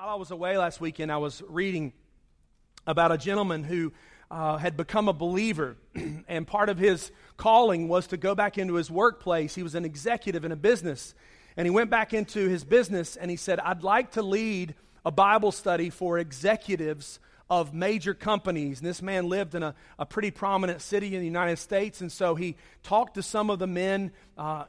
While I was away last weekend, I was reading about a gentleman who had become a believer, and part of his calling was to go back into his workplace. He was an executive in a business, and he went back into his business, and he said, "I'd like to lead a Bible study for executives of major companies." And this man lived in a pretty prominent city in the United States, and so he talked to some of the men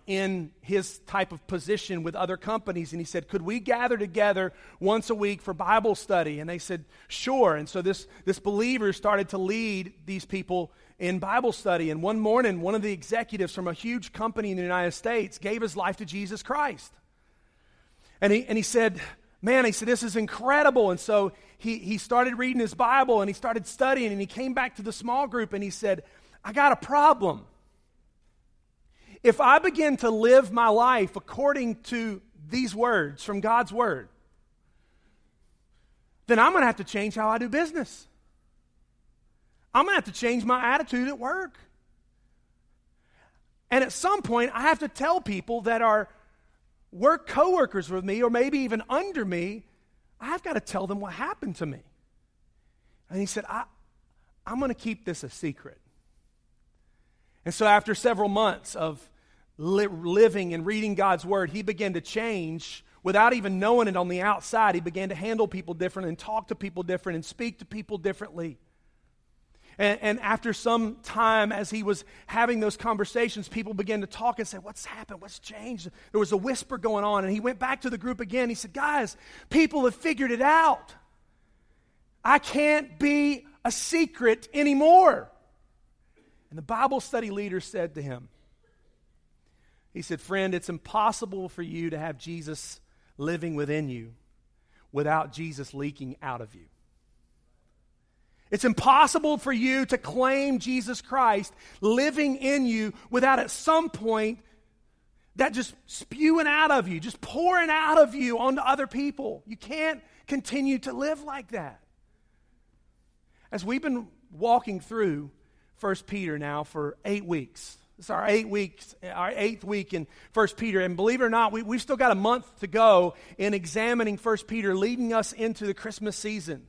in his type of position with other companies, and he said, "Could we gather together once a week for Bible study?" And they said, "Sure." And so this believer started to lead these people in Bible study, and one morning, one of the executives from a huge company in the United States gave his life to Jesus Christ. And he said, "Man," he said, "this is incredible." And so he started reading his Bible, and he started studying, and he came back to the small group, and he said, "I got a problem. If I begin to live my life according to these words from God's Word, then I'm going to have to change how I do business. I'm going to have to change my attitude at work. And at some point, I have to tell people that are work coworkers with me, or maybe even under me, I've got to tell them what happened to me." And he said, I'm going to keep this a secret. And so after several months of living and reading God's Word, he began to change without even knowing it on the outside. He began to handle people different and talk to people different and speak to people differently. And after some time, as he was having those conversations, people began to talk and say, "What's happened? What's changed?" There was a whisper going on, and he went back to the group again. He said, "Guys, people have figured it out. I can't be a secret anymore." And the Bible study leader said to him, he said, "Friend, it's impossible for you to have Jesus living within you without Jesus leaking out of you. It's impossible for you to claim Jesus Christ living in you without at some point that just spewing out of you, just pouring out of you onto other people. You can't continue to live like that." As we've been walking through 1 Peter now for 8 weeks, it's our 8th week in 1 Peter. And believe it or not, we've still got a month to go in examining 1 Peter, leading us into the Christmas season.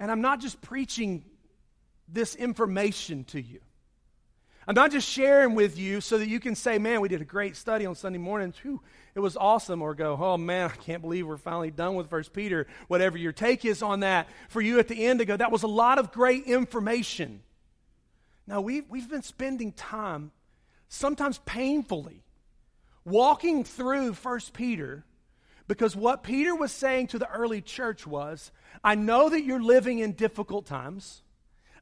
And I'm not just preaching this information to you. I'm not just sharing with you so that you can say, "Man, we did a great study on Sunday morning. Whew, it was awesome." Or go, "Oh man, I can't believe we're finally done with 1 Peter." Whatever your take is on that, for you at the end to go, "That was a lot of great information." No, we've been spending time, sometimes painfully, walking through 1 Peter. Because what Peter was saying to the early church was, I know that you're living in difficult times.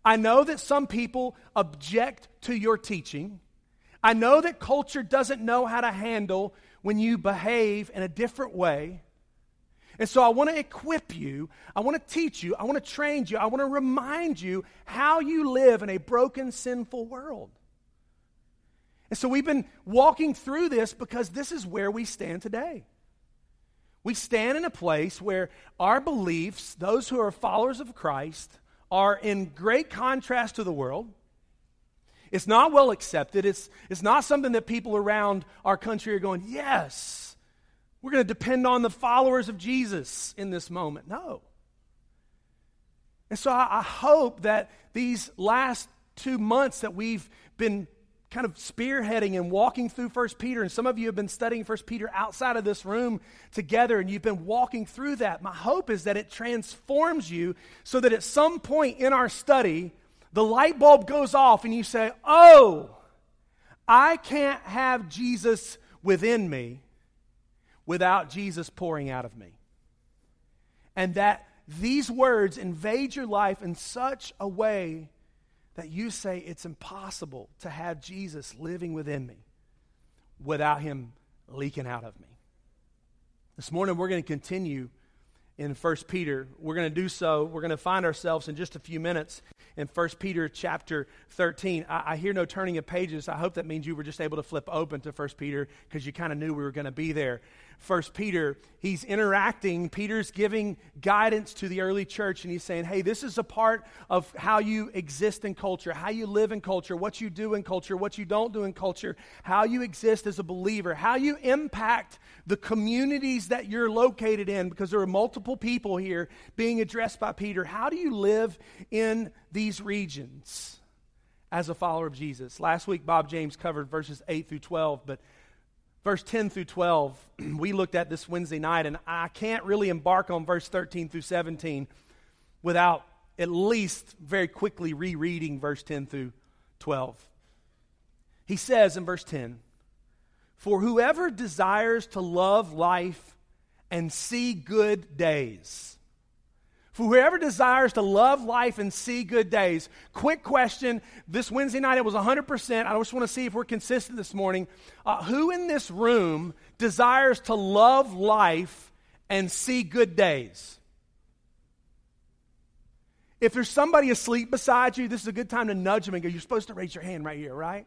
I know that some people object to your teaching. I know that culture doesn't know how to handle when you behave in a different way. And so I want to equip you. I want to teach you. I want to train you. I want to remind you how you live in a broken, sinful world. And so we've been walking through this because this is where we stand today. We stand in a place where our beliefs, those who are followers of Christ, are in great contrast to the world. It's not well accepted. It's not something that people around our country are going, "Yes, we're going to depend on the followers of Jesus in this moment." No. And so I hope that these last 2 months that we've been kind of spearheading and walking through 1 Peter, and some of you have been studying 1 Peter outside of this room together, and you've been walking through that. My hope is that it transforms you so that at some point in our study, the light bulb goes off and you say, "Oh, I can't have Jesus within me without Jesus pouring out of me." And that these words invade your life in such a way that you say it's impossible to have Jesus living within me without him leaking out of me. This morning we're going to continue in 1 Peter. We're going to do so. We're going to find ourselves in just a few minutes in 1 Peter chapter 13. I hear no turning of pages. I hope that means you were just able to flip open to 1 Peter because you kind of knew we were going to be there. First Peter, he's interacting. Peter's giving guidance to the early church, and he's saying, hey, this is a part of how you exist in culture, how you live in culture, what you do in culture, what you don't do in culture, how you exist as a believer, how you impact the communities that you're located in, because there are multiple people here being addressed by Peter. How do you live in these regions as a follower of Jesus? Last week, Bob James covered verses 8 through 12, but verse 10 through 12, we looked at this Wednesday night, and I can't really embark on verse 13 through 17 without at least very quickly rereading verse 10 through 12. He says in verse 10, "For whoever desires to love life and see good days." For whoever desires to love life and see good days. Quick question. This Wednesday night, it was 100%. I just want to see if we're consistent this morning. Who in this room desires to love life and see good days? If there's somebody asleep beside you, this is a good time to nudge them and go, you're supposed to raise your hand right here, right?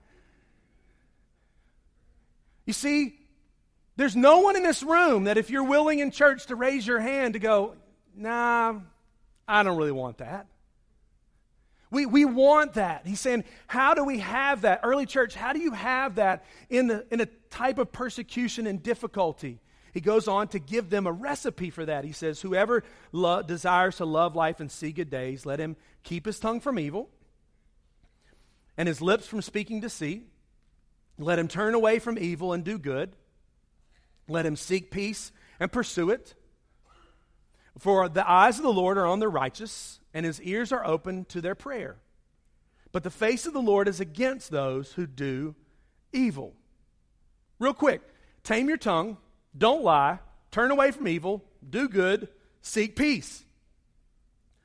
You see, there's no one in this room that if you're willing in church to raise your hand to go, nah, I don't really want that. We want that. He's saying, how do we have that? Early church, how do you have that in a type of persecution and difficulty? He goes on to give them a recipe for that. He says, whoever desires to love life and see good days, let him keep his tongue from evil and his lips from speaking deceit. Let him turn away from evil and do good. Let him seek peace and pursue it. For the eyes of the Lord are on the righteous, and his ears are open to their prayer. But the face of the Lord is against those who do evil. Real quick, tame your tongue, don't lie, turn away from evil, do good, seek peace.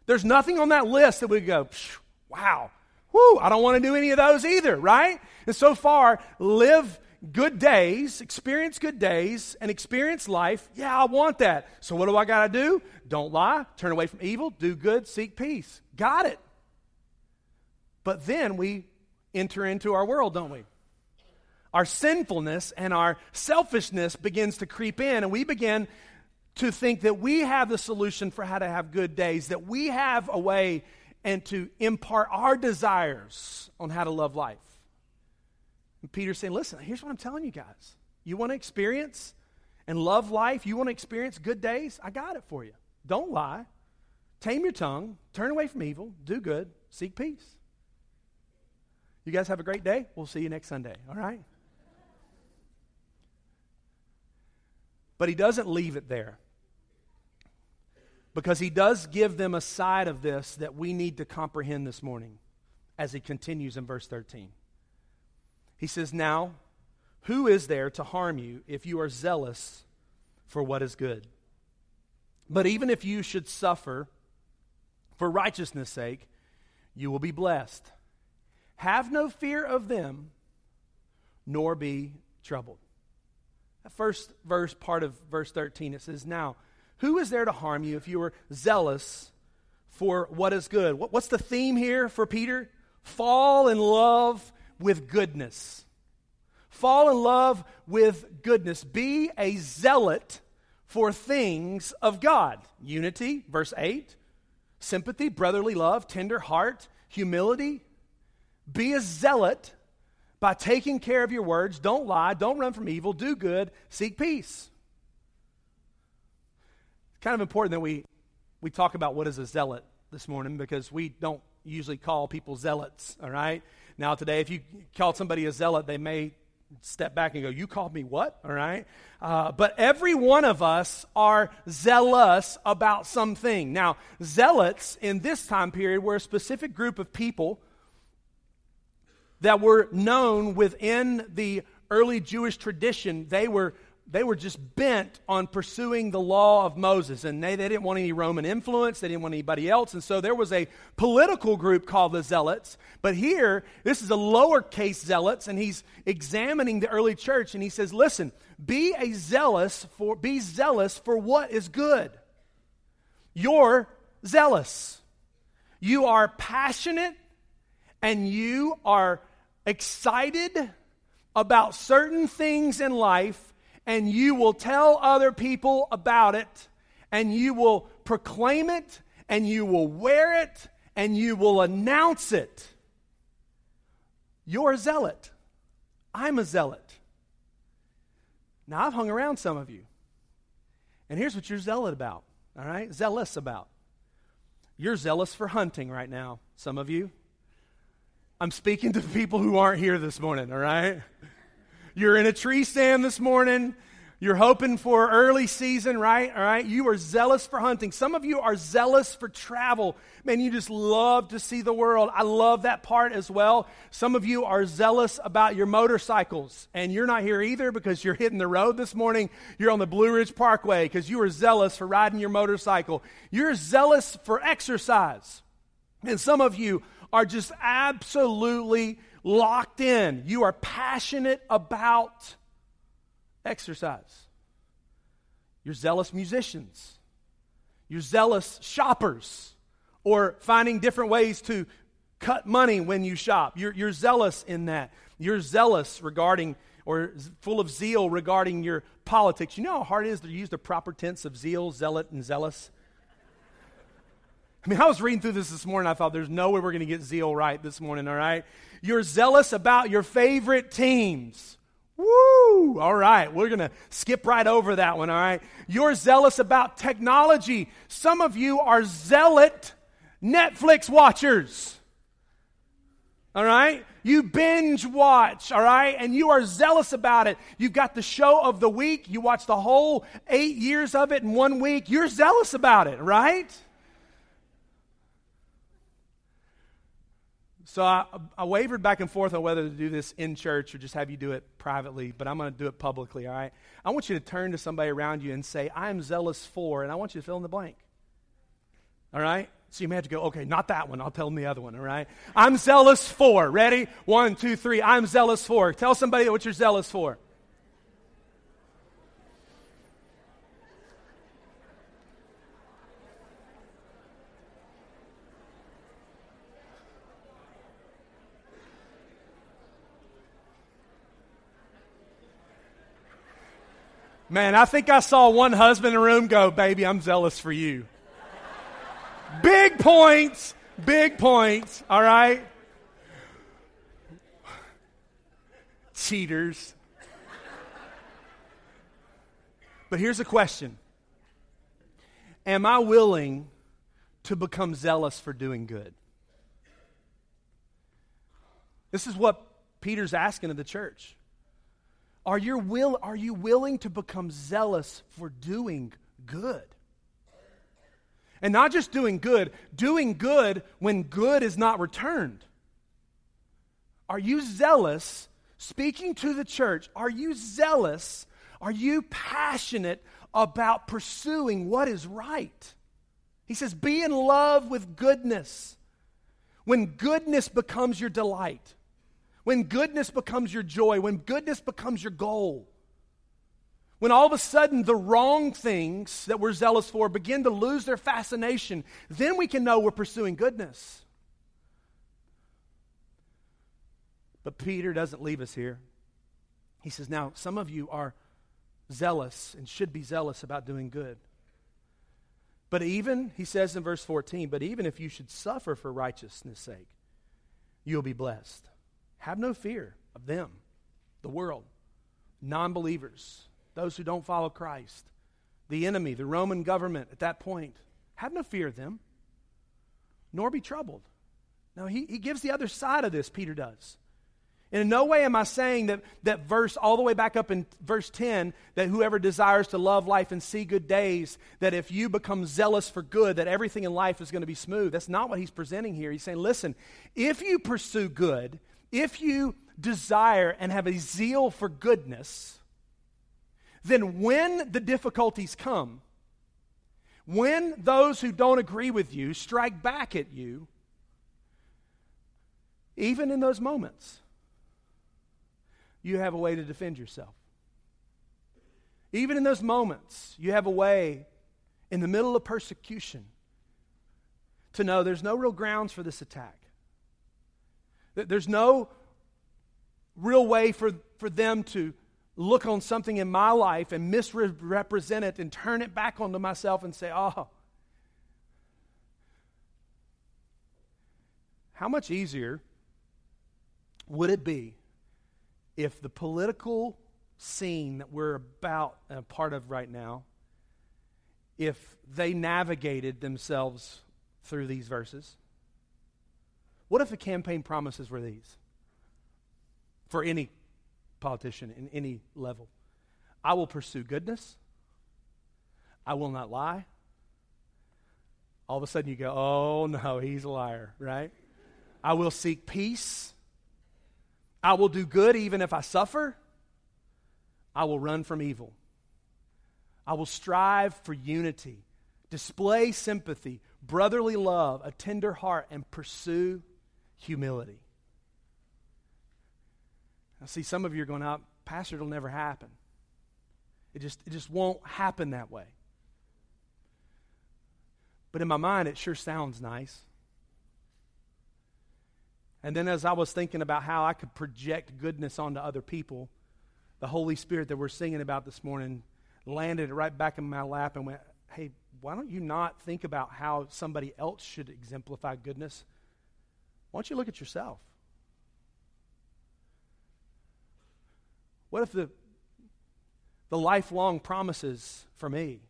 There's nothing on that list that we go, wow, whoo, I don't want to do any of those either, right? And so far, live good days, experience good days, and experience life. Yeah, I want that. So what do I got to do? Don't lie, turn away from evil, do good, seek peace. Got it. But then we enter into our world, don't we? Our sinfulness and our selfishness begins to creep in, and we begin to think that we have the solution for how to have good days, that we have a way and to impart our desires on how to love life. And Peter's saying, listen, here's what I'm telling you guys. You want to experience and love life? You want to experience good days? I got it for you. Don't lie. Tame your tongue. Turn away from evil. Do good. Seek peace. You guys have a great day. We'll see you next Sunday, all right? But he doesn't leave it there, because he does give them a side of this that we need to comprehend this morning as he continues in verse 13. He says, now, who is there to harm you if you are zealous for what is good? But even if you should suffer for righteousness' sake, you will be blessed. Have no fear of them, nor be troubled. That first verse, part of verse 13, it says, now, who is there to harm you if you are zealous for what is good? What's the theme here for Peter? Fall in love with goodness. Fall in love with goodness. Be a zealot for things of God. Unity, verse 8. Sympathy, brotherly love, tender heart, humility. Be a zealot by taking care of your words. Don't lie. Don't run from evil. Do good. Seek peace. It's kind of important that we talk about what is a zealot this morning, because we don't usually call people zealots, all right? Now today, if you call somebody a zealot, they may step back and go, you called me what? All right? But every one of us are zealous about something. Now, zealots in this time period were a specific group of people that were known within the early Jewish tradition. They were just bent on pursuing the law of Moses, and they didn't want any Roman influence. They didn't want anybody else, and so there was a political group called the Zealots, but here, this is a lowercase zealots, and he's examining the early church, and he says, listen, be zealous for what is good. You're zealous. You are passionate, and you are excited about certain things in life, and you will tell other people about it, and you will proclaim it, and you will wear it, and you will announce it. You're a zealot. I'm a zealot. Now, I've hung around some of you, and here's what you're zealot about, all right? Zealous about. You're zealous for hunting right now, some of you. I'm speaking to people who aren't here this morning, all right? You're in a tree stand this morning. You're hoping for early season, right? All right? You are zealous for hunting. Some of you are zealous for travel. Man, you just love to see the world. I love that part as well. Some of you are zealous about your motorcycles, and you're not here either because you're hitting the road this morning. You're on the Blue Ridge Parkway because you are zealous for riding your motorcycle. You're zealous for exercise. And some of you are just absolutely locked in. You are passionate about exercise. You're zealous musicians. You're zealous shoppers, or finding different ways to cut money when you shop. You're zealous in that. You're zealous regarding, or full of zeal regarding your politics. You know how hard it is to use the proper tense of zeal, zealot, and zealous? I mean, I was reading through this morning. I thought, there's no way we're going to get zeal right this morning, all right? You're zealous about your favorite teams. Woo! All right, we're going to skip right over that one, all right? You're zealous about technology. Some of you are zealot Netflix watchers, all right? You binge watch, all right? And you are zealous about it. You've got the show of the week. You watch the whole 8 years of it in 1 week. You're zealous about it, right? So I wavered back and forth on whether to do this in church or just have you do it privately, but I'm going to do it publicly, all right? I want you to turn to somebody around you and say, I am zealous for, and I want you to fill in the blank, all right? So you may have to go, okay, not that one. I'll tell them the other one, all right? I'm zealous for. Ready? 1, 2, 3. I'm zealous for. Tell somebody what you're zealous for. Man, I think I saw one husband in the room go, baby, I'm zealous for you. Big points, big points, all right? Cheaters. But here's a question. Am I willing to become zealous for doing good? This is what Peter's asking of the church. Are you willing to become zealous for doing good? And not just doing good when good is not returned. Are you zealous, speaking to the church, are you zealous, are you passionate about pursuing what is right? He says, be in love with goodness. When goodness becomes your delight. When goodness becomes your joy, when goodness becomes your goal, when all of a sudden the wrong things that we're zealous for begin to lose their fascination, then we can know we're pursuing goodness. But Peter doesn't leave us here. He says, now, some of you are zealous and should be zealous about doing good. But even, he says in verse 14, but even if you should suffer for righteousness' sake, you'll be blessed. Have no fear of them, the world, non-believers, those who don't follow Christ, the enemy, the Roman government at that point. Have no fear of them, nor be troubled. Now, he gives the other side of this, Peter does. And in no way am I saying that verse, all the way back up in verse 10, that whoever desires to love life and see good days, that if you become zealous for good, that everything in life is going to be smooth. That's not what he's presenting here. He's saying, listen, if you pursue good, if you desire and have a zeal for goodness, then when the difficulties come, when those who don't agree with you strike back at you, even in those moments, you have a way to defend yourself. Even in those moments, you have a way in the middle of persecution to know there's no real grounds for this attack. There's no real way for them to look on something in my life and misrepresent it and turn it back onto myself and say, oh, how much easier would it be if the political scene that we're about a part of right now, if they navigated themselves through these verses? What if the campaign promises were these? For any politician in any level. I will pursue goodness. I will not lie. All of a sudden you go, oh no, he's a liar, right? I will seek peace. I will do good even if I suffer. I will run from evil. I will strive for unity, display sympathy, brotherly love, a tender heart, and pursue humility. I see some of you are going out, Pastor, it'll never happen. It just won't happen that way. But in my mind, it sure sounds nice. And then as I was thinking about how I could project goodness onto other people, the Holy Spirit that we're singing about this morning landed it right back in my lap and went, hey, why don't you not think about how somebody else should exemplify goodness? Why don't you look at yourself? What if the lifelong promises for me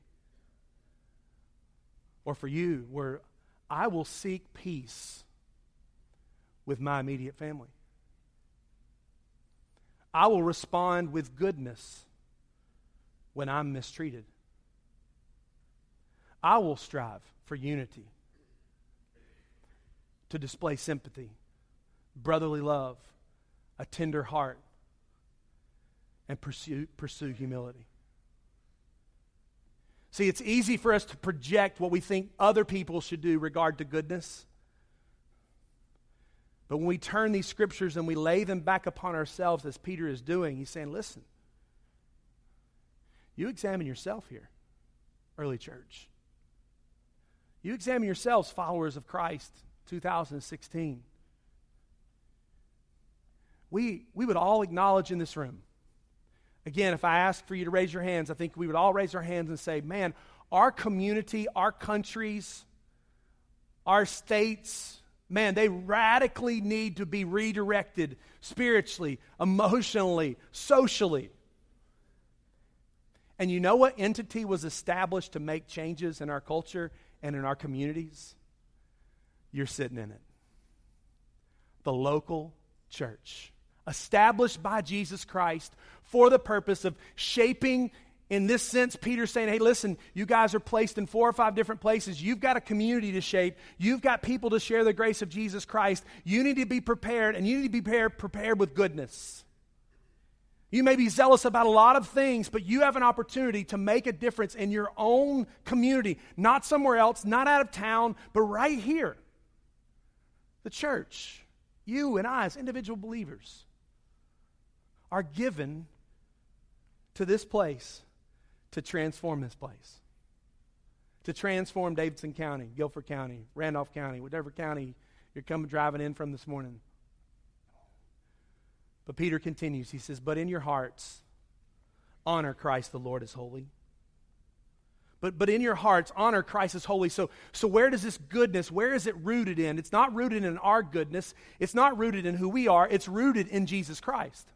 or for you were, I will seek peace with my immediate family. I will respond with goodness when I'm mistreated. I will strive for unity, to display sympathy, brotherly love, a tender heart, and pursue humility. See, it's easy for us to project what we think other people should do regard to goodness. But when we turn these scriptures and we lay them back upon ourselves as Peter is doing, he's saying, listen, you examine yourself here, early church. You examine yourselves, followers of Christ, 2016. We would all acknowledge in this room, again, if I asked for you to raise your hands, I think we would all raise our hands and say, man, our community, our countries, our states, man, they radically need to be redirected spiritually, emotionally, socially. And you know what entity was established to make changes in our culture and in our communities? You're sitting in it. The local church. Established by Jesus Christ for the purpose of shaping, in this sense, Peter's saying, hey, listen, you guys are placed in 4 or 5 different places. You've got a community to shape. You've got people to share the grace of Jesus Christ. You need to be prepared, and you need to be prepared with goodness. You may be zealous about a lot of things, but you have an opportunity to make a difference in your own community, not somewhere else, not out of town, but right here. The church, you and I as individual believers, are given to this place to transform this place, to transform Davidson County, Guilford County, Randolph County, whatever county you're coming driving in from this morning. But Peter continues, he says, but in your hearts, honor Christ the Lord as holy. But in your hearts, honor Christ as holy. So where does this goodness, where is it rooted in? It's not rooted in our goodness. It's not rooted in who we are. It's rooted in Jesus Christ.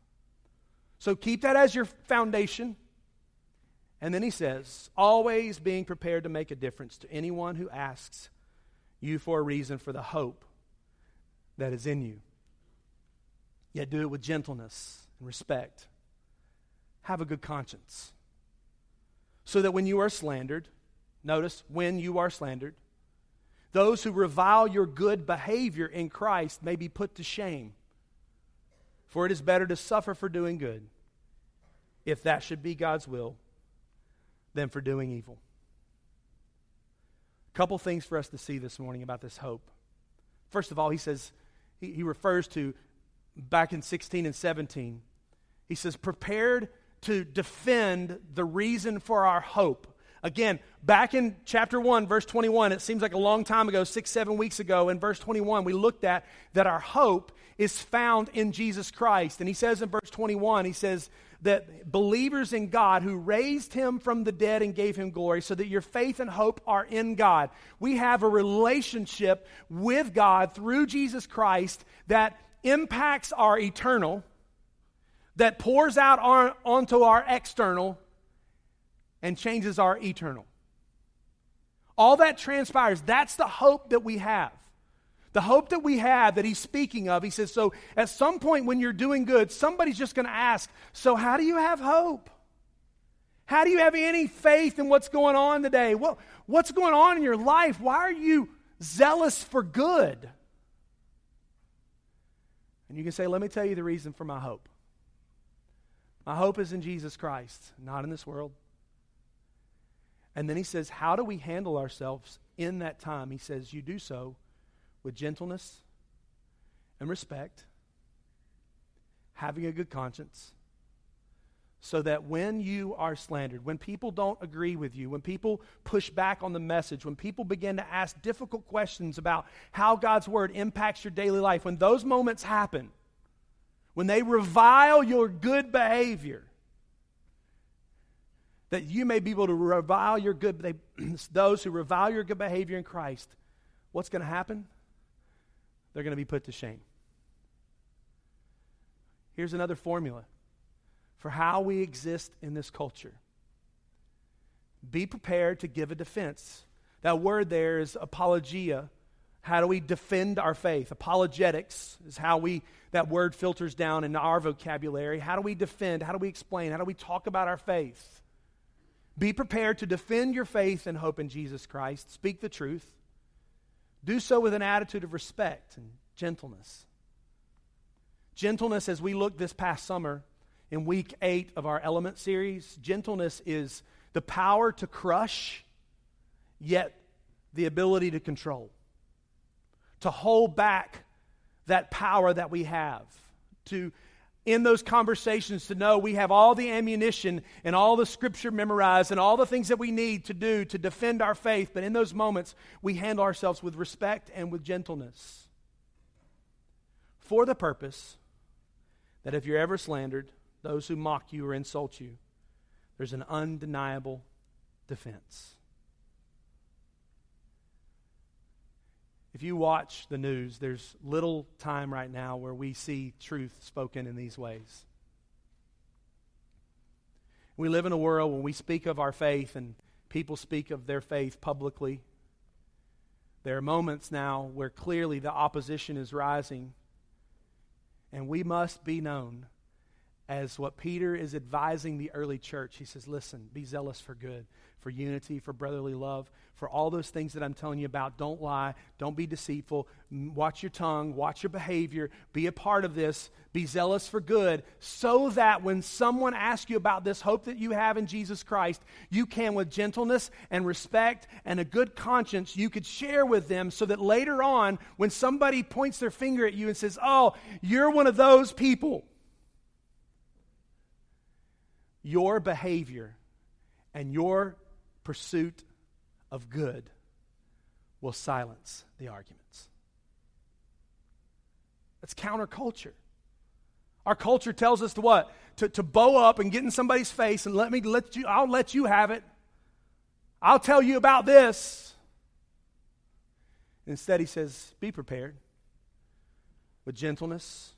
So keep that as your foundation. And then he says, always being prepared to make a difference to anyone who asks you for a reason for the hope that is in you. Yet do it with gentleness and respect. Have a good conscience. So that when you are slandered, notice, when you are slandered, those who revile your good behavior in Christ may be put to shame. For it is better to suffer for doing good, if that should be God's will, than for doing evil. A couple things for us to see this morning about this hope. First of all, he says, he refers to back in 16 and 17, he says, prepared to defend the reason for our hope. Again, back in chapter 1, verse 21, it seems like a long time ago, 6, 7 weeks ago, in verse 21, we looked at that our hope is found in Jesus Christ. And he says in verse 21, he says that believers in God who raised him from the dead and gave him glory, so that your faith and hope are in God. We have a relationship with God through Jesus Christ that impacts our eternal, that pours out onto our external, and changes our eternal. All that transpires. That's the hope that we have. The hope that we have that he's speaking of. He says, so at some point when you're doing good, somebody's just going to ask, so how do you have hope? How do you have any faith in what's going on today? What's going on in your life? Why are you zealous for good? And you can say, let me tell you the reason for my hope. My hope is in Jesus Christ, not in this world. And then he says, how do we handle ourselves in that time? He says, you do so with gentleness and respect, having a good conscience, so that when you are slandered, when people don't agree with you, when people push back on the message, when people begin to ask difficult questions about how God's word impacts your daily life, when those moments happen, when they revile your good behavior, that you may be able to revile your good, those who revile your good behavior in Christ, what's going to happen? They're going to be put to shame. Here's another formula for how we exist in this culture. Be prepared to give a defense. That word there is apologia. How do we defend our faith? Apologetics is how that word filters down into our vocabulary. How do we defend? How do we explain? How do we talk about our faith? Be prepared to defend your faith and hope in Jesus Christ. Speak the truth. Do so with an attitude of respect and gentleness. Gentleness, as we looked this past summer in week 8 of our Element series, gentleness is the power to crush, yet the ability to control. To hold back that power that we have. To in those conversations to know we have all the ammunition and all the scripture memorized and all the things that we need to do to defend our faith. But in those moments, we handle ourselves with respect and with gentleness for the purpose that if you're ever slandered, those who mock you or insult you, there's an undeniable defense. If you watch the news, there's little time right now where we see truth spoken in these ways. We live in a world when we speak of our faith and people speak of their faith publicly. There are moments now where clearly the opposition is rising, and we must be known as what Peter is advising the early church. He says, listen, be zealous for good, for unity, for brotherly love, for all those things that I'm telling you about. Don't lie. Don't be deceitful. Watch your tongue. Watch your behavior. Be a part of this. Be zealous for good, so that when someone asks you about this hope that you have in Jesus Christ, you can, with gentleness and respect and a good conscience, you could share with them, so that later on, when somebody points their finger at you and says, oh, you're one of those people, your behavior and your pursuit of good will silence the arguments. That's counterculture. Our culture tells us to what? To bow up and get in somebody's face and I'll let you have it. I'll tell you about this. Instead, he says, be prepared with gentleness,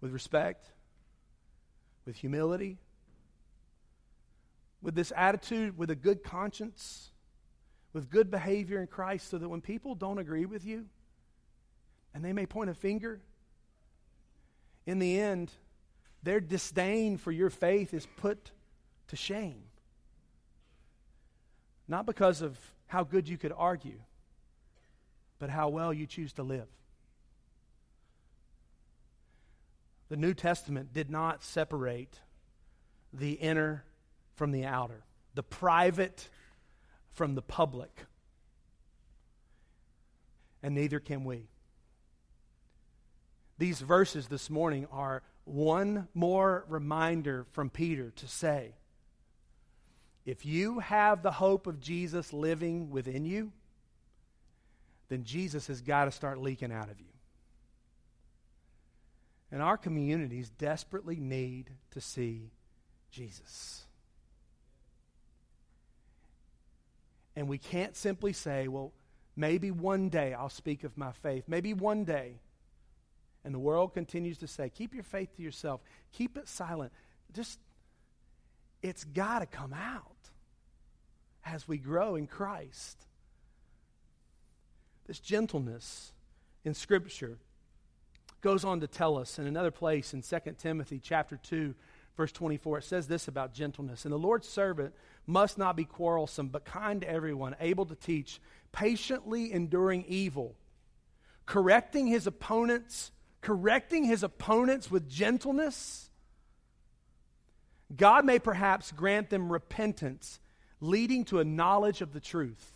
with respect, with humility, with this attitude, with a good conscience, with good behavior in Christ, so that when people don't agree with you, and they may point a finger, in the end, their disdain for your faith is put to shame. Not because of how good you could argue, but how well you choose to live. The New Testament did not separate the inner from the outer, the private from the public. And neither can we. These verses this morning are one more reminder from Peter to say, if you have the hope of Jesus living within you, then Jesus has got to start leaking out of you. And our communities desperately need to see Jesus. And we can't simply say, well, maybe one day I'll speak of my faith. Maybe one day. And the world continues to say, keep your faith to yourself. Keep it silent. Just, it's got to come out as we grow in Christ. This gentleness in Scripture goes on to tell us in another place in 2 Timothy chapter 2, verse 24. It says this about gentleness. And the Lord's servant must not be quarrelsome, but kind to everyone, able to teach, patiently enduring evil, correcting his opponents with gentleness. God may perhaps grant them repentance, leading to a knowledge of the truth.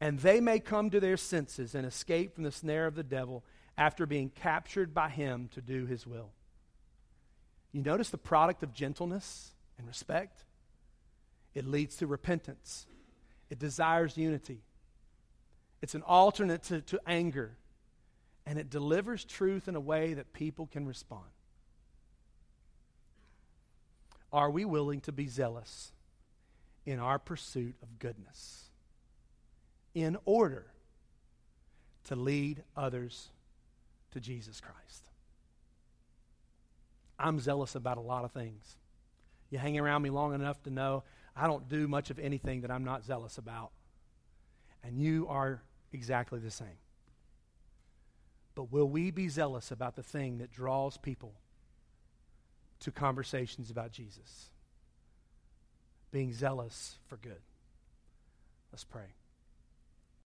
And they may come to their senses and escape from the snare of the devil after being captured by him to do his will. You notice the product of gentleness and respect? It leads to repentance. It desires unity. It's an alternate to anger. And it delivers truth in a way that people can respond. Are we willing to be zealous in our pursuit of goodness in order to lead others to Jesus Christ? I'm zealous about a lot of things. You hang around me long enough to know I don't do much of anything that I'm not zealous about. And you are exactly the same. But will we be zealous about the thing that draws people to conversations about Jesus? Being zealous for good. Let's pray.